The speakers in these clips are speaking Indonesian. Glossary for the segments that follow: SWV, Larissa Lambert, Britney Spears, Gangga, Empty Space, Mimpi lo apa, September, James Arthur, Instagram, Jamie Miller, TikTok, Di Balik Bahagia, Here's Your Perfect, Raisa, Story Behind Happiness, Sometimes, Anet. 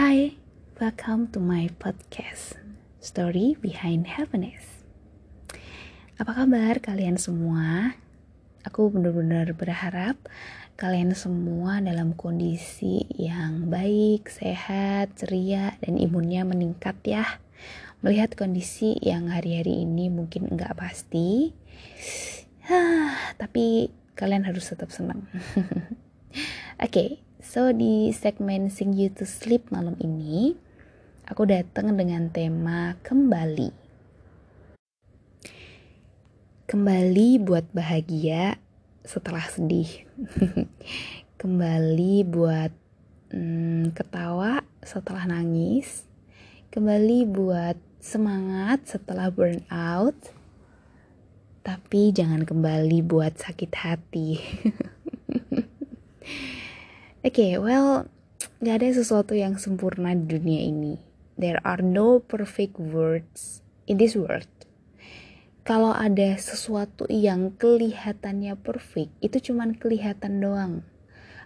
Hi, welcome to my podcast Story Behind Happiness. Apa kabar kalian semua? Aku benar-benar berharap kalian semua dalam kondisi yang baik, sehat, ceria, dan imunnya meningkat ya. Melihat kondisi yang hari-hari ini mungkin enggak pasti, tapi kalian harus tetap senang. Oke. So, di segmen Sing You to Sleep malam ini, aku datang dengan tema kembali. Kembali buat bahagia setelah sedih. Kembali buat ketawa setelah nangis. Kembali buat semangat setelah burnout. Tapi jangan kembali buat sakit hati. Okay, well, gak ada sesuatu yang sempurna di dunia ini. There are no perfect words in this world. Kalau ada sesuatu yang kelihatannya perfect, itu cuman kelihatan doang.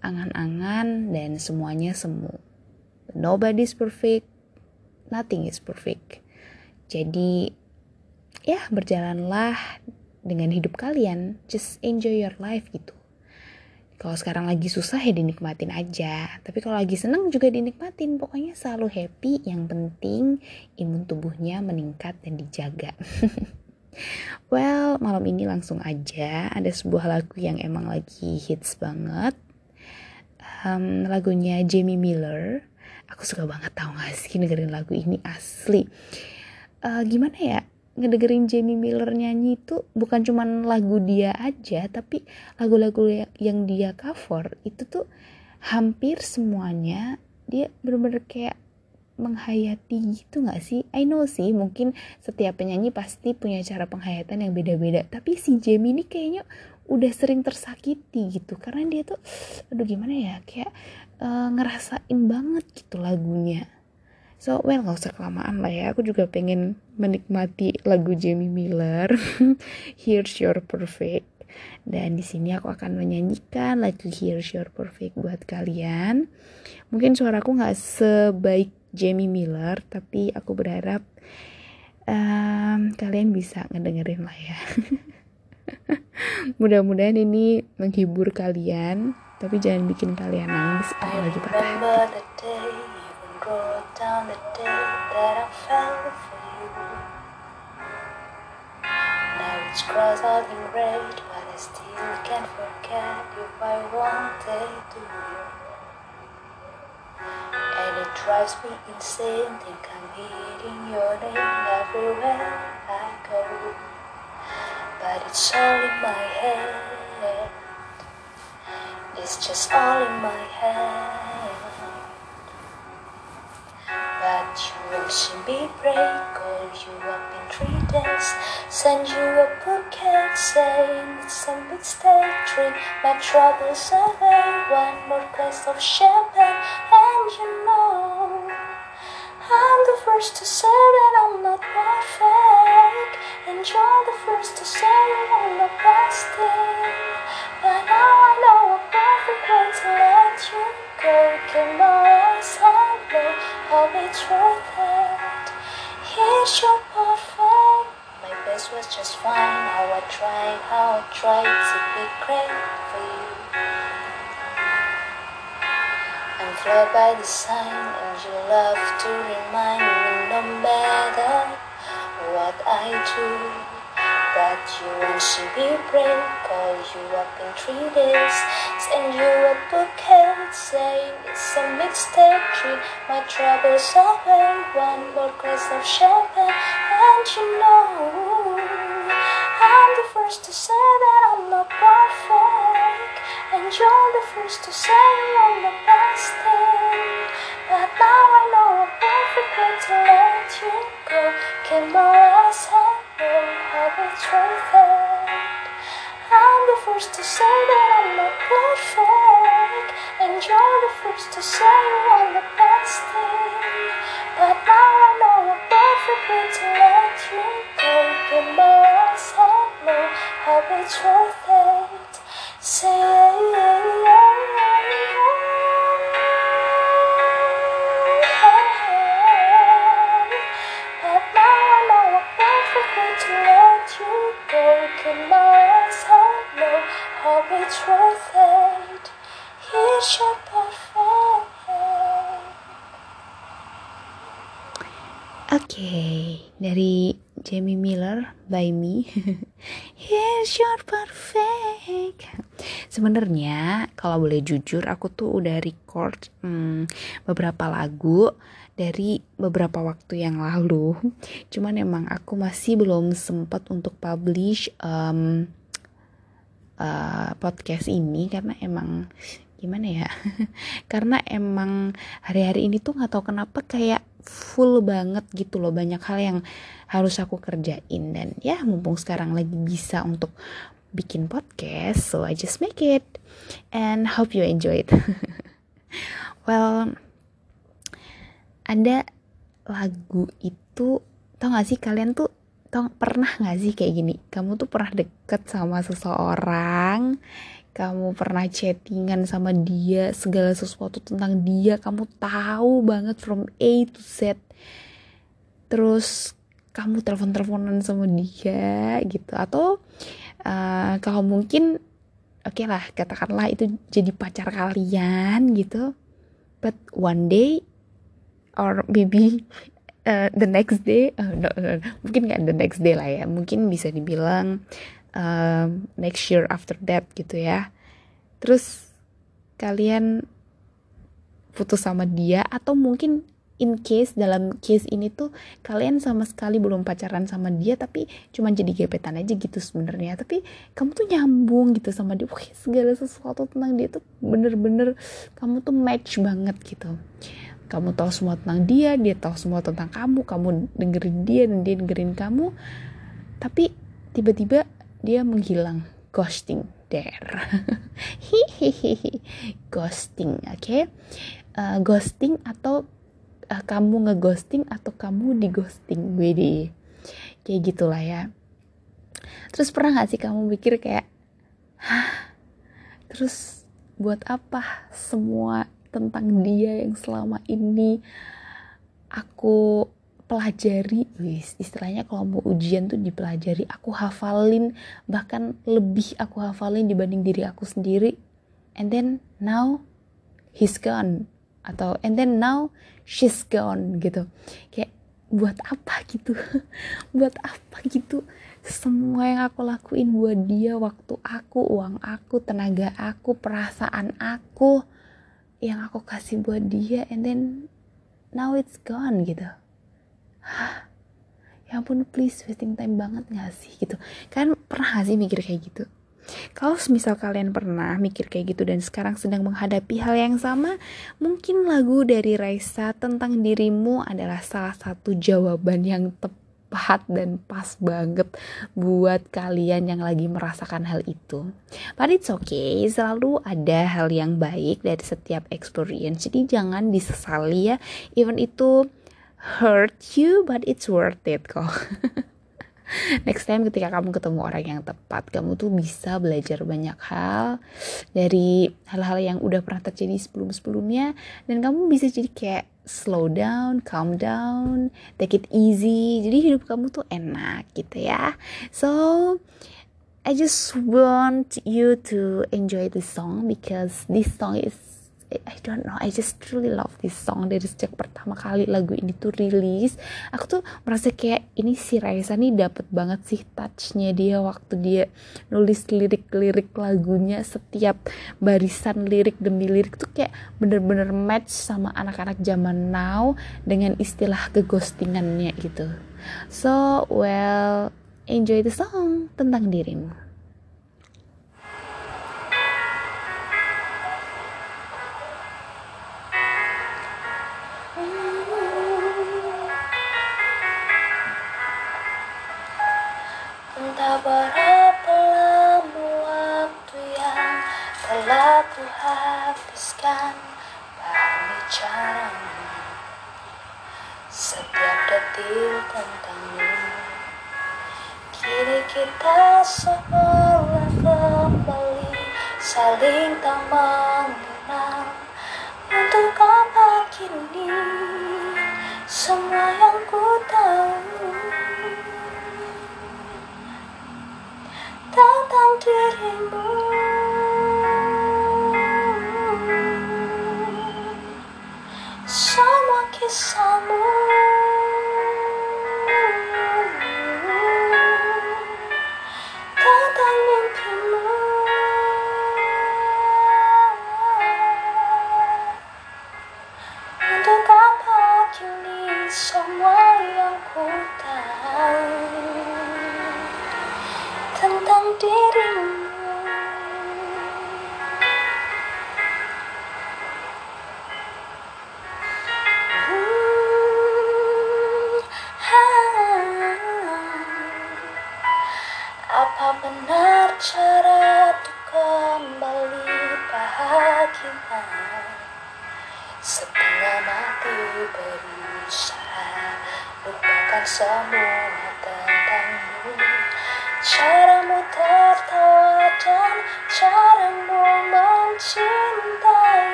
Angan-angan dan semuanya semu. Nobody's perfect, nothing is perfect. Jadi, ya berjalanlah dengan hidup kalian. Just enjoy your life gitu. Kalau sekarang lagi susah ya dinikmatin aja. Tapi kalau lagi seneng juga dinikmatin. Pokoknya selalu happy. Yang penting imun tubuhnya meningkat dan dijaga. Well, malam ini langsung aja. Ada sebuah lagu yang emang lagi hits banget. Lagunya Jamie Miller. Aku suka banget tau gak sih dengerin lagu ini asli. Gimana ya? Ngedengerin Jamie Miller nyanyi itu bukan cuman lagu dia aja, tapi lagu-lagu yang dia cover itu tuh hampir semuanya dia benar-benar kayak menghayati gitu gak sih? I know sih, mungkin setiap penyanyi pasti punya cara penghayatan yang beda-beda, tapi si Jamie ini kayaknya udah sering tersakiti gitu, karena dia tuh gimana ya, kayak ngerasain banget gitu lagunya. So, well, gak usah kelamaan lah ya. Aku juga pengen menikmati lagu Jamie Miller, Here's Your Perfect. Dan di sini aku akan menyanyikan lagu Here's Your Perfect buat kalian. Mungkin suaraku gak sebaik Jamie Miller, tapi aku berharap kalian bisa ngedengerin lah ya. Mudah-mudahan ini menghibur kalian, tapi jangan bikin kalian nangis apalagi patah hati. Wrote down the day that I fell for you. Now it's crossed out in red, but I still can't forget you by one day to you. And it drives me insane, think I'm hearing your name everywhere I go, but it's all in my head. It's just all in my head. But you will see me break, call you up in 3 days, send you a bouquet saying it's a mistake, drink my troubles away, one more glass of champagne. And you know, I'm the first to say that I'm not perfect, and you're the first to say I'm not plastic. But now I know a perfect way to let you go, can always handle. How it's worth it. Here's your perfect. My best was just fine. How I tried to be great for you. I'm flawed by design, and you love to remind me no matter what I do. But you won't see me break. Call you up in 3 days. Send you a bouquet saying it's a mistake, treat my troubles away, one more glass of champagne. And you know, I'm the first to say that I'm not perfect, and you're the first to say I'm the best thing. But now I know a perfect way to let you go, can always handle how it's worth it. I'm the first to say that I'm not perfect, and you're the first to say I'm the best thing. But now I know I'm perfect way to let you go, give my eyes and know how it's worth it. Say yeah, yeah, yeah, yeah. Here's your perfect. Okay, dari Jamie Miller by me. Here's your perfect. Sebenarnya kalau boleh jujur, aku tuh udah record beberapa lagu dari beberapa waktu yang lalu. Cuman emang aku masih belum sempat untuk publish podcast ini karena emang gimana ya? Karena emang hari-hari ini tuh nggak tahu kenapa kayak full banget gitu loh, banyak hal yang harus aku kerjain, dan ya mumpung sekarang lagi bisa untuk bikin podcast, so I just make it and hope you enjoy it. Well, ada lagu itu, tau nggak sih kalian tuh? Pernah gak sih kayak gini, kamu tuh pernah deket sama seseorang, kamu pernah chattingan sama dia, segala sesuatu tentang dia kamu tahu banget from A to Z, terus kamu telepon-teleponan sama dia gitu, atau kalau mungkin oke lah, katakanlah itu jadi pacar kalian gitu, but one day or maybe the next day, no. Mungkin nggak the next day lah ya, mungkin bisa dibilang next year after that gitu ya. Terus kalian putus sama dia, atau mungkin in case dalam case ini tuh kalian sama sekali belum pacaran sama dia, tapi cuma jadi gebetan aja gitu sebenarnya. Tapi kamu tuh nyambung gitu sama dia, wah segala sesuatu tentang dia tuh bener-bener kamu tuh match banget gitu. Kamu tahu semua tentang dia, dia tahu semua tentang kamu dengerin dia dan dia dengerin kamu. Tapi tiba-tiba dia menghilang, ghosting there. Ghosting, okay? Ghosting atau kamu ngeghosting atau kamu dighosting, WD. Kayak gitulah ya. Terus pernah enggak sih kamu mikir kayak, "Hah? Terus buat apa semua tentang dia yang selama ini aku pelajari?" Istilahnya kalau mau ujian tuh dipelajari, aku hafalin, bahkan lebih aku hafalin dibanding diri aku sendiri. And then now he's gone, atau and then now she's gone gitu. Kayak buat apa gitu? Buat apa gitu? Semua yang aku lakuin buat dia, waktu aku, uang aku, tenaga aku, perasaan aku yang aku kasih buat dia, and then now it's gone gitu. Hah? Ya ampun, please, wasting time banget gak sih gitu. Kalian pernah gak sih mikir kayak gitu? Kalau misal kalian pernah mikir kayak gitu dan sekarang sedang menghadapi hal yang sama, mungkin lagu dari Raisa tentang dirimu adalah salah satu jawaban yang tepat dan pas banget buat kalian yang lagi merasakan hal itu. But it's okay, selalu ada hal yang baik dari setiap experience, jadi jangan disesali ya, even itu hurt you, but it's worth it kok. Next time ketika kamu ketemu orang yang tepat, kamu tuh bisa belajar banyak hal dari hal-hal yang udah pernah terjadi sebelum-sebelumnya, dan kamu bisa jadi kayak slow down, calm down, take it easy. Jadi hidup kamu tuh enak gitu ya. So, I just want you to enjoy this song because this song is, I don't know, I just truly love this song. Dari sejak pertama kali lagu ini tuh rilis, aku tuh merasa kayak ini si Raisa nih dapet banget sih touchnya dia waktu dia nulis lirik-lirik lagunya. Setiap barisan lirik demi lirik tuh kayak bener-bener match sama anak-anak zaman now dengan istilah keghostingannya gitu. So, well, enjoy the song tentang dirimu. Habiskan pembicaraanmu, setiap detil tentangmu. Kini kita seolah kembali saling tak mengenal. Untuk apa kini semua yang ku tahu tentang dirimu? semua kisahmu.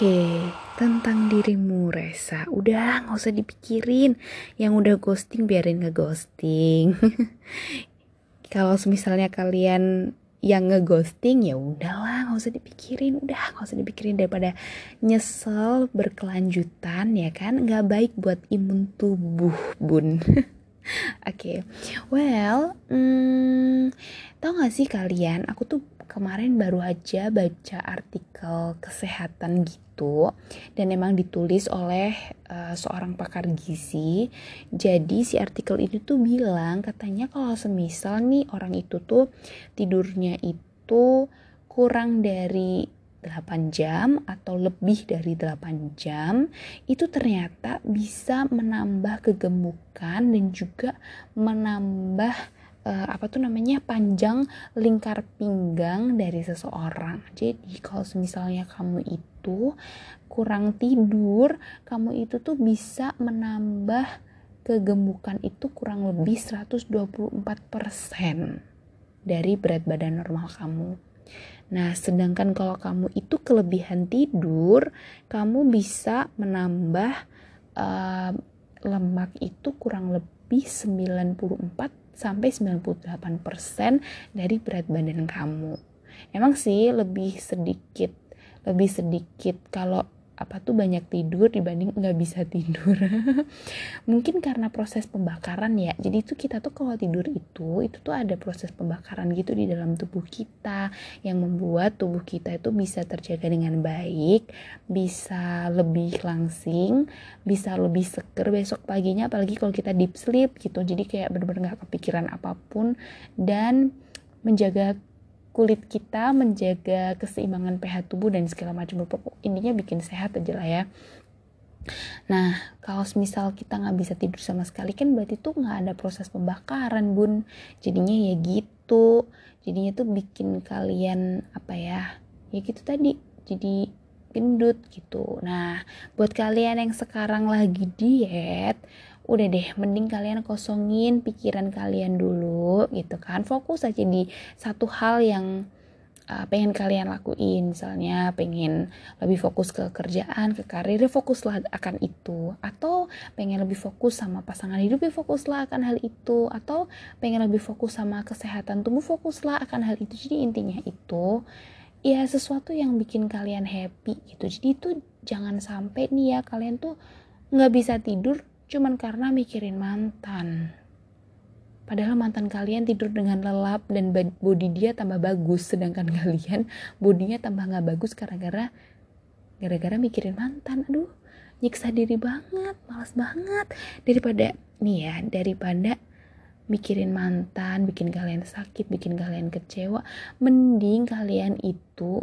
Oke, tentang dirimu Raisa, udah gak usah dipikirin. Yang udah ghosting biarin ngeghosting. Kalau misalnya kalian yang ngeghosting ya udahlah, gak usah dipikirin. Udah gak usah dipikirin, daripada nyesel berkelanjutan ya kan, gak baik buat imun tubuh bun. Oke, well, tau gak sih kalian, aku tuh kemarin baru aja baca artikel kesehatan gitu, dan emang ditulis oleh seorang pakar gizi. Jadi si artikel ini tuh bilang katanya kalau semisal nih orang itu tuh tidurnya itu kurang dari 8 jam atau lebih dari 8 jam, itu ternyata bisa menambah kegemukan dan juga menambah panjang lingkar pinggang dari seseorang. Jadi kalau misalnya kamu itu kurang tidur, kamu itu tuh bisa menambah kegemukan itu kurang lebih 124% dari berat badan normal kamu. Nah, sedangkan kalau kamu itu kelebihan tidur, kamu bisa menambah lemak itu kurang lebih 94% sampai 98% dari berat badan kamu. Emang sih lebih sedikit kalau apa tuh banyak tidur dibanding nggak bisa tidur. Mungkin karena proses pembakaran ya. Jadi itu kita tuh kalau tidur itu tuh ada proses pembakaran gitu di dalam tubuh kita yang membuat tubuh kita itu bisa terjaga dengan baik, bisa lebih langsing, bisa lebih seger besok paginya, apalagi kalau kita deep sleep gitu. Jadi kayak benar-benar nggak kepikiran apapun dan menjaga kulit kita, menjaga keseimbangan pH tubuh dan segala macam, intinya bikin sehat aja lah ya. Nah, kalau misal kita gak bisa tidur sama sekali kan berarti tuh gak ada proses pembakaran, Bun. Jadinya ya gitu, jadinya tuh bikin kalian apa ya, ya gitu tadi, jadi gendut gitu. Nah, buat kalian yang sekarang lagi diet, udah deh, mending kalian kosongin pikiran kalian dulu gitu kan, fokus aja di satu hal yang pengen kalian lakuin, misalnya pengen lebih fokus ke kerjaan, ke karir, fokuslah akan itu, atau pengen lebih fokus sama pasangan hidup, fokuslah akan hal itu, atau pengen lebih fokus sama kesehatan tubuh, fokuslah akan hal itu. Jadi intinya itu ya sesuatu yang bikin kalian happy gitu. Jadi itu jangan sampai nih ya kalian tuh nggak bisa tidur cuman karena mikirin mantan. Padahal mantan kalian tidur dengan lelap dan body dia tambah bagus, sedangkan kalian bodinya tambah gak bagus gara-gara mikirin mantan. Aduh, nyiksa diri banget, malas banget. Daripada nih ya, daripada mikirin mantan, bikin kalian sakit, bikin kalian kecewa, mending kalian itu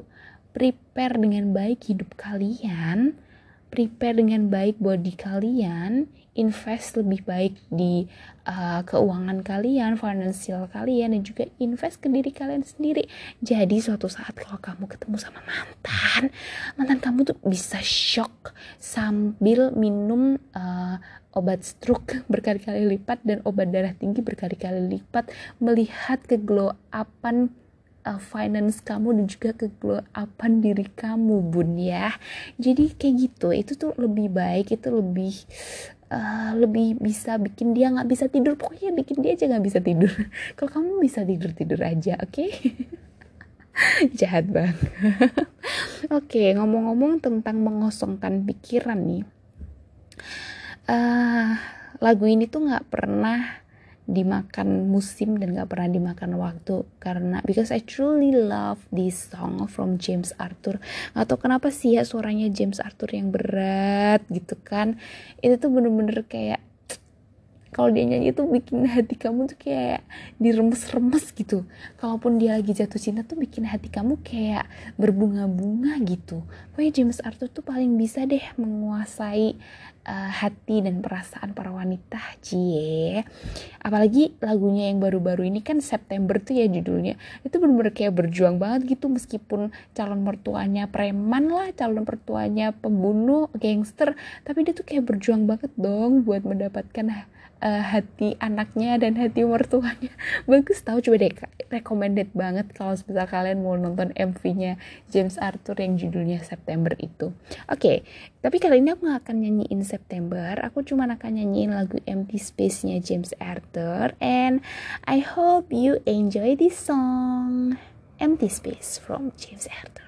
prepare dengan baik hidup kalian, prepare dengan baik body kalian, invest lebih baik di keuangan kalian, finansial kalian, dan juga invest ke diri kalian sendiri. Jadi suatu saat kalau kamu ketemu sama mantan kamu tuh bisa shock sambil minum obat stroke berkali-kali lipat dan obat darah tinggi berkali-kali lipat, melihat keglow-upan finance kamu dan juga keglow-upan diri kamu, Bun ya. Jadi kayak gitu, itu tuh lebih baik, itu lebih bisa bikin dia nggak bisa tidur, pokoknya bikin dia aja nggak bisa tidur. Kalau kamu bisa tidur aja, oke? Jahat banget. Oke, ngomong-ngomong tentang mengosongkan pikiran nih, lagu ini tuh nggak pernah dimakan musim dan gak pernah dimakan waktu, karena because I truly love this song from James Arthur. Gak tau kenapa sih ya suaranya James Arthur yang berat gitu kan, itu tuh bener-bener kayak kalau dia nyanyi tuh bikin hati kamu tuh kayak diremes-remes gitu. Kalaupun dia lagi jatuh cinta tuh bikin hati kamu kayak berbunga-bunga gitu. Pokoknya James Arthur tuh paling bisa deh menguasai hati dan perasaan para wanita, cie. Apalagi lagunya yang baru-baru ini kan September tuh ya judulnya. Itu benar-benar kayak berjuang banget gitu, meskipun calon mertuanya preman lah, calon mertuanya pembunuh, gangster, tapi dia tuh kayak berjuang banget dong buat mendapatkan hati anaknya dan hati mertuanya. Bagus tau, coba deh, recommended banget kalau misal kalian mau nonton MV-nya James Arthur yang judulnya September itu. Oke, tapi kali ini aku gak akan nyanyiin September, aku cuma akan nyanyiin lagu Empty Space-nya James Arthur, and I hope you enjoy this song, Empty Space from James Arthur.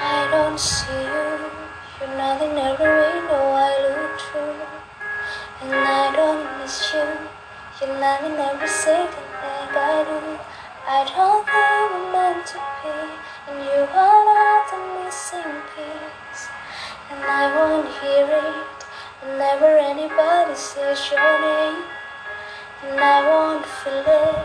I don't see you, you're nothing every window I look through. And I don't miss you, you're nothing every second thing I do. I don't think we're meant to be, and you are not the missing piece. And I won't hear it, and never anybody says your name. And I won't feel it,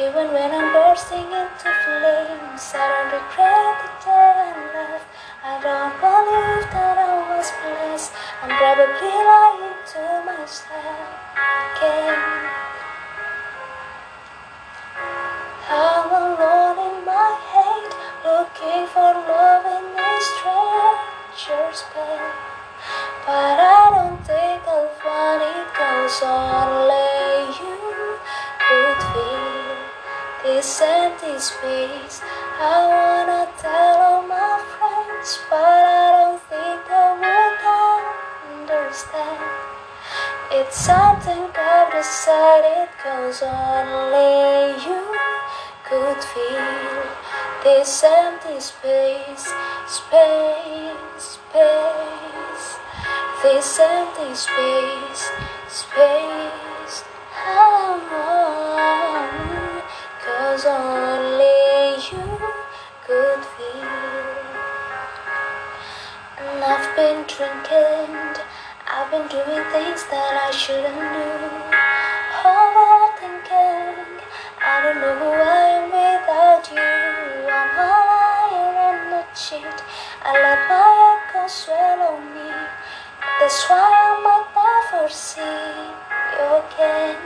even when I'm bursting into flames. I don't regret the day I left, I don't believe that I was blessed. I'm probably lying to myself again. I'm alone in my head, looking for love in a stranger's bed. But I don't think I'll find it, 'cause only you could feel this empty space. I wanna tell all my friends, but I It's something I've decided, 'cause only you could feel this empty space, space, space. This empty space, space I'm on, 'cause only you could feel. And I've been drinking, I've been doing things that I shouldn't do. Overthinking, I don't know who I am without you. I'm a liar and a cheat, I let my ego swallow me. That's why I might never see you again.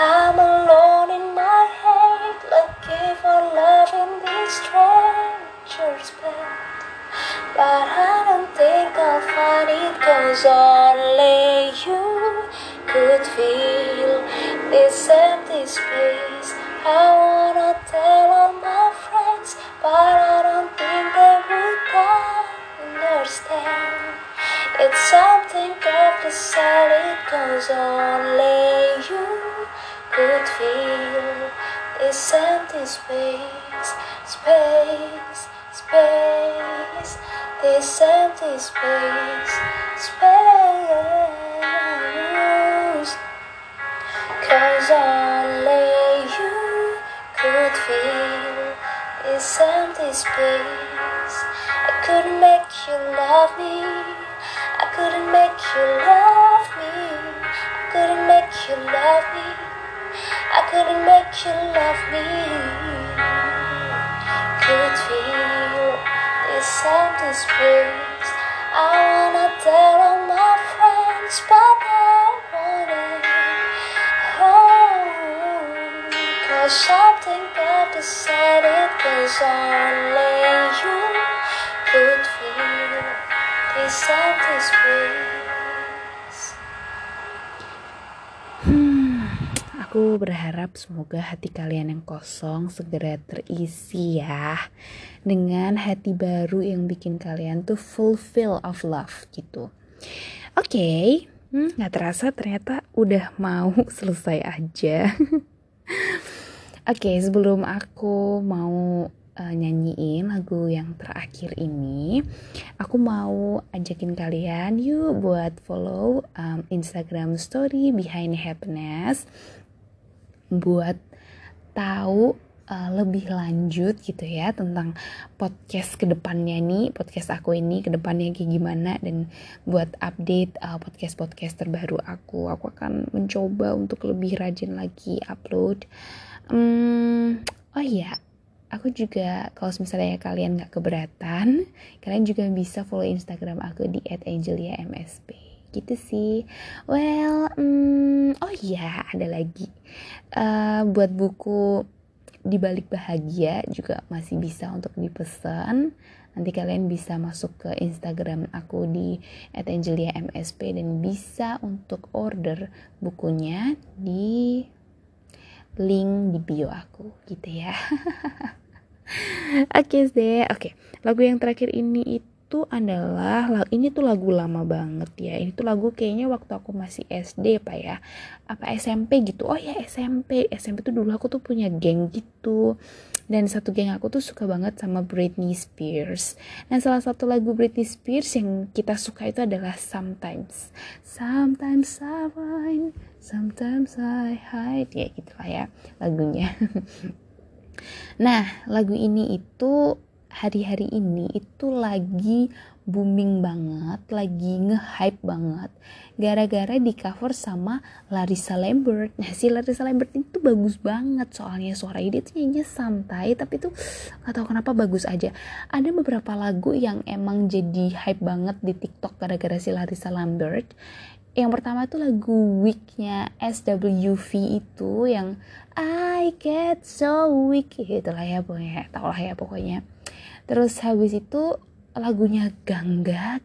I'm alone in my head, looking for love in this stranger's bed. But I don't think I'll find it, 'cause only you could feel this empty space. I wanna tell all my friends, but I don't think they would understand. It's something I've decided, 'cause only you could feel this empty space, space, space, this empty space, space, 'cause only you could feel this empty space. I couldn't make you love me, I couldn't make you love me, I couldn't make you love me, I couldn't make you love me. Could feel this empty space. I wanna tell all my friends, but I want it. Oh, 'cause something I've decided, 'cause only you could feel this empty space. Aku berharap semoga hati kalian yang kosong segera terisi ya, dengan hati baru yang bikin kalian tuh fulfill of love gitu. Oke, gak terasa ternyata udah mau selesai aja. Oke, sebelum aku mau nyanyiin lagu yang terakhir ini, aku mau ajakin kalian yuk buat follow Instagram Story Behind Happiness, buat tahu lebih lanjut gitu ya tentang podcast kedepannya nih, podcast aku ini kedepannya kayak gimana, dan buat update podcast-podcast terbaru aku. Aku akan mencoba untuk lebih rajin lagi upload. Oh iya, aku juga kalau misalnya kalian gak keberatan, kalian juga bisa follow Instagram aku di @angeliamsp. Gitu sih. Well, oh iya, ada lagi. Buat buku Di Balik Bahagia juga masih bisa untuk dipesan. Nanti kalian bisa masuk ke Instagram aku di @angeliamsp dan bisa untuk order bukunya di link di bio aku gitu ya. Oke. Lagu yang terakhir ini itu adalah, ini tuh lagu lama banget ya, ini tuh lagu kayaknya waktu aku masih SD apa ya, apa SMP gitu. Oh ya, SMP tuh dulu aku tuh punya geng gitu, dan satu geng aku tuh suka banget sama Britney Spears. Nah, salah satu lagu Britney Spears yang kita suka itu adalah Sometimes. Sometimes I find, sometimes I hide, ya gitu lah ya lagunya. Nah, lagu ini itu hari-hari ini itu lagi booming banget, lagi nge-hype banget, gara-gara di cover sama Larissa Lambert. Nah, si Larissa Lambert itu bagus banget soalnya, suaranya dia tuh nyanyinya santai, tapi tuh gak tau kenapa bagus aja. Ada beberapa lagu yang emang jadi hype banget di TikTok gara-gara si Larissa Lambert. Yang pertama tuh lagu weak-nya SWV itu yang I get so weak, itulah ya pokoknya, tau lah ya pokoknya. Terus habis itu lagunya Gangga,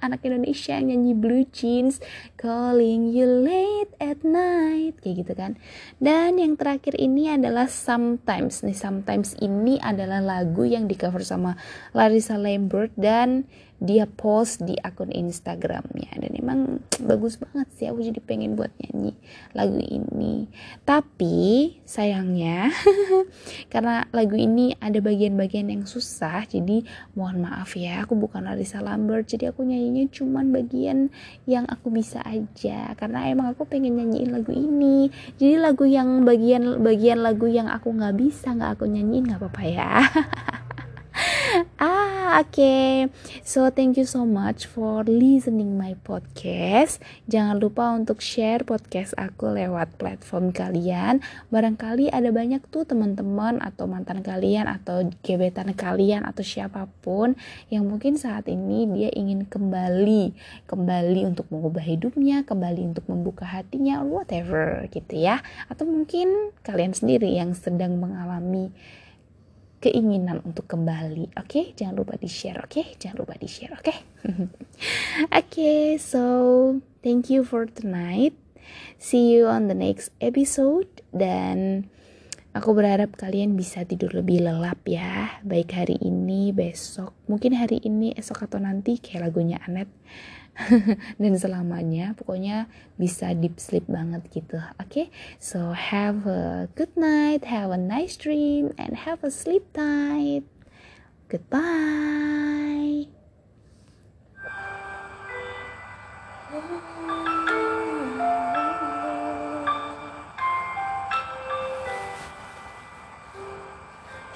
anak Indonesia yang nyanyi Blue Jeans, Calling You Late at Night, kayak gitu kan. Dan yang terakhir ini adalah Sometimes. Nih, Sometimes ini adalah lagu yang di cover sama Larissa Lambert, dan dia post di akun Instagramnya, dan emang bagus banget sih. Aku jadi pengen buat nyanyi lagu ini, tapi sayangnya karena lagu ini ada bagian-bagian yang susah, jadi mohon maaf ya, aku bukan Larissa Lambert, jadi aku nyanyinya cuman bagian yang aku bisa aja, karena emang aku pengen nyanyiin lagu ini. Jadi lagu yang bagian lagu yang aku nggak bisa, nggak aku nyanyiin, nggak apa-apa ya. Okay. So thank you so much for listening my podcast. Jangan lupa untuk share podcast aku lewat platform kalian. Barangkali ada banyak tuh teman-teman atau mantan kalian atau gebetan kalian atau siapapun yang mungkin saat ini dia ingin kembali untuk mengubah hidupnya, kembali untuk membuka hatinya, whatever gitu ya. Atau mungkin kalian sendiri yang sedang mengalami keinginan untuk kembali, okay? Jangan lupa di share, okay? Okay, so thank you for tonight. See you on the next episode. Dan aku berharap kalian bisa tidur lebih lelap ya. Baik hari ini, besok, mungkin hari ini, esok atau nanti, kayak lagunya Anet. Dan selamanya, pokoknya bisa deep sleep banget gitu, okay? So have a good night, have a nice dream, and have a sleep tight. Goodbye.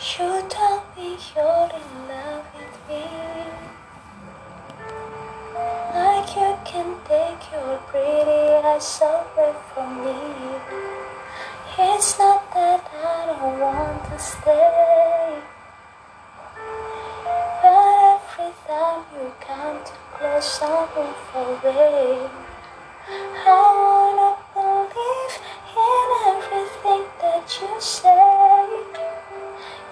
You tell me you're in love with me, like you can take your pretty eyes away from me. It's not that I don't want to stay, but every time you come too close I move away. I wanna believe in everything that you say,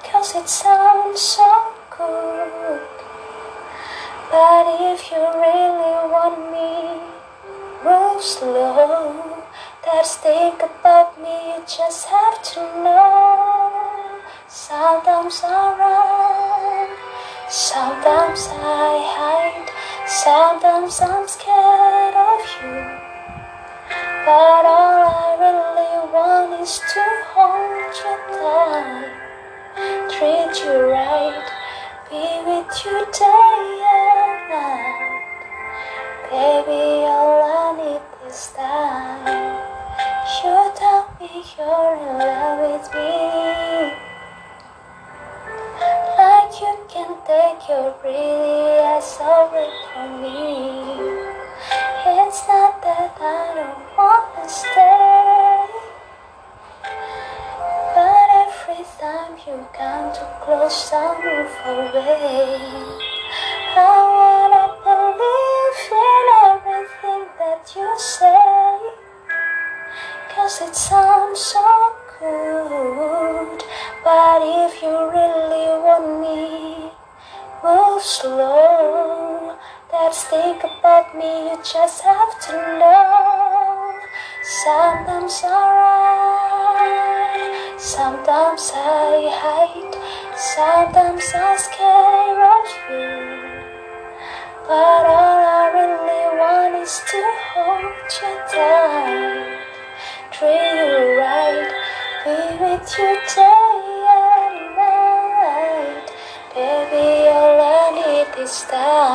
'cause it sounds so good. But if you really want me, move slow. There's thing about me you just have to know. Sometimes I run, sometimes I hide, sometimes I'm scared of you. But all I really want is to hold you tight, treat you right, be with you day and night. Baby, all I need is time. You tell me you're in love with me, like you can take your pretty eyes away from me. It's not that I don't want to stay, but every time you come too close I move away. I wanna believe in everything that you say, 'cause it sounds so good. But if you really want me, move slow. That's think about me you just have to know. Sometimes I run, sometimes I hide, sometimes I'm scared of you. But all I really want is to hold you tight, treat you right, be with you day and night. Baby, all I need is time.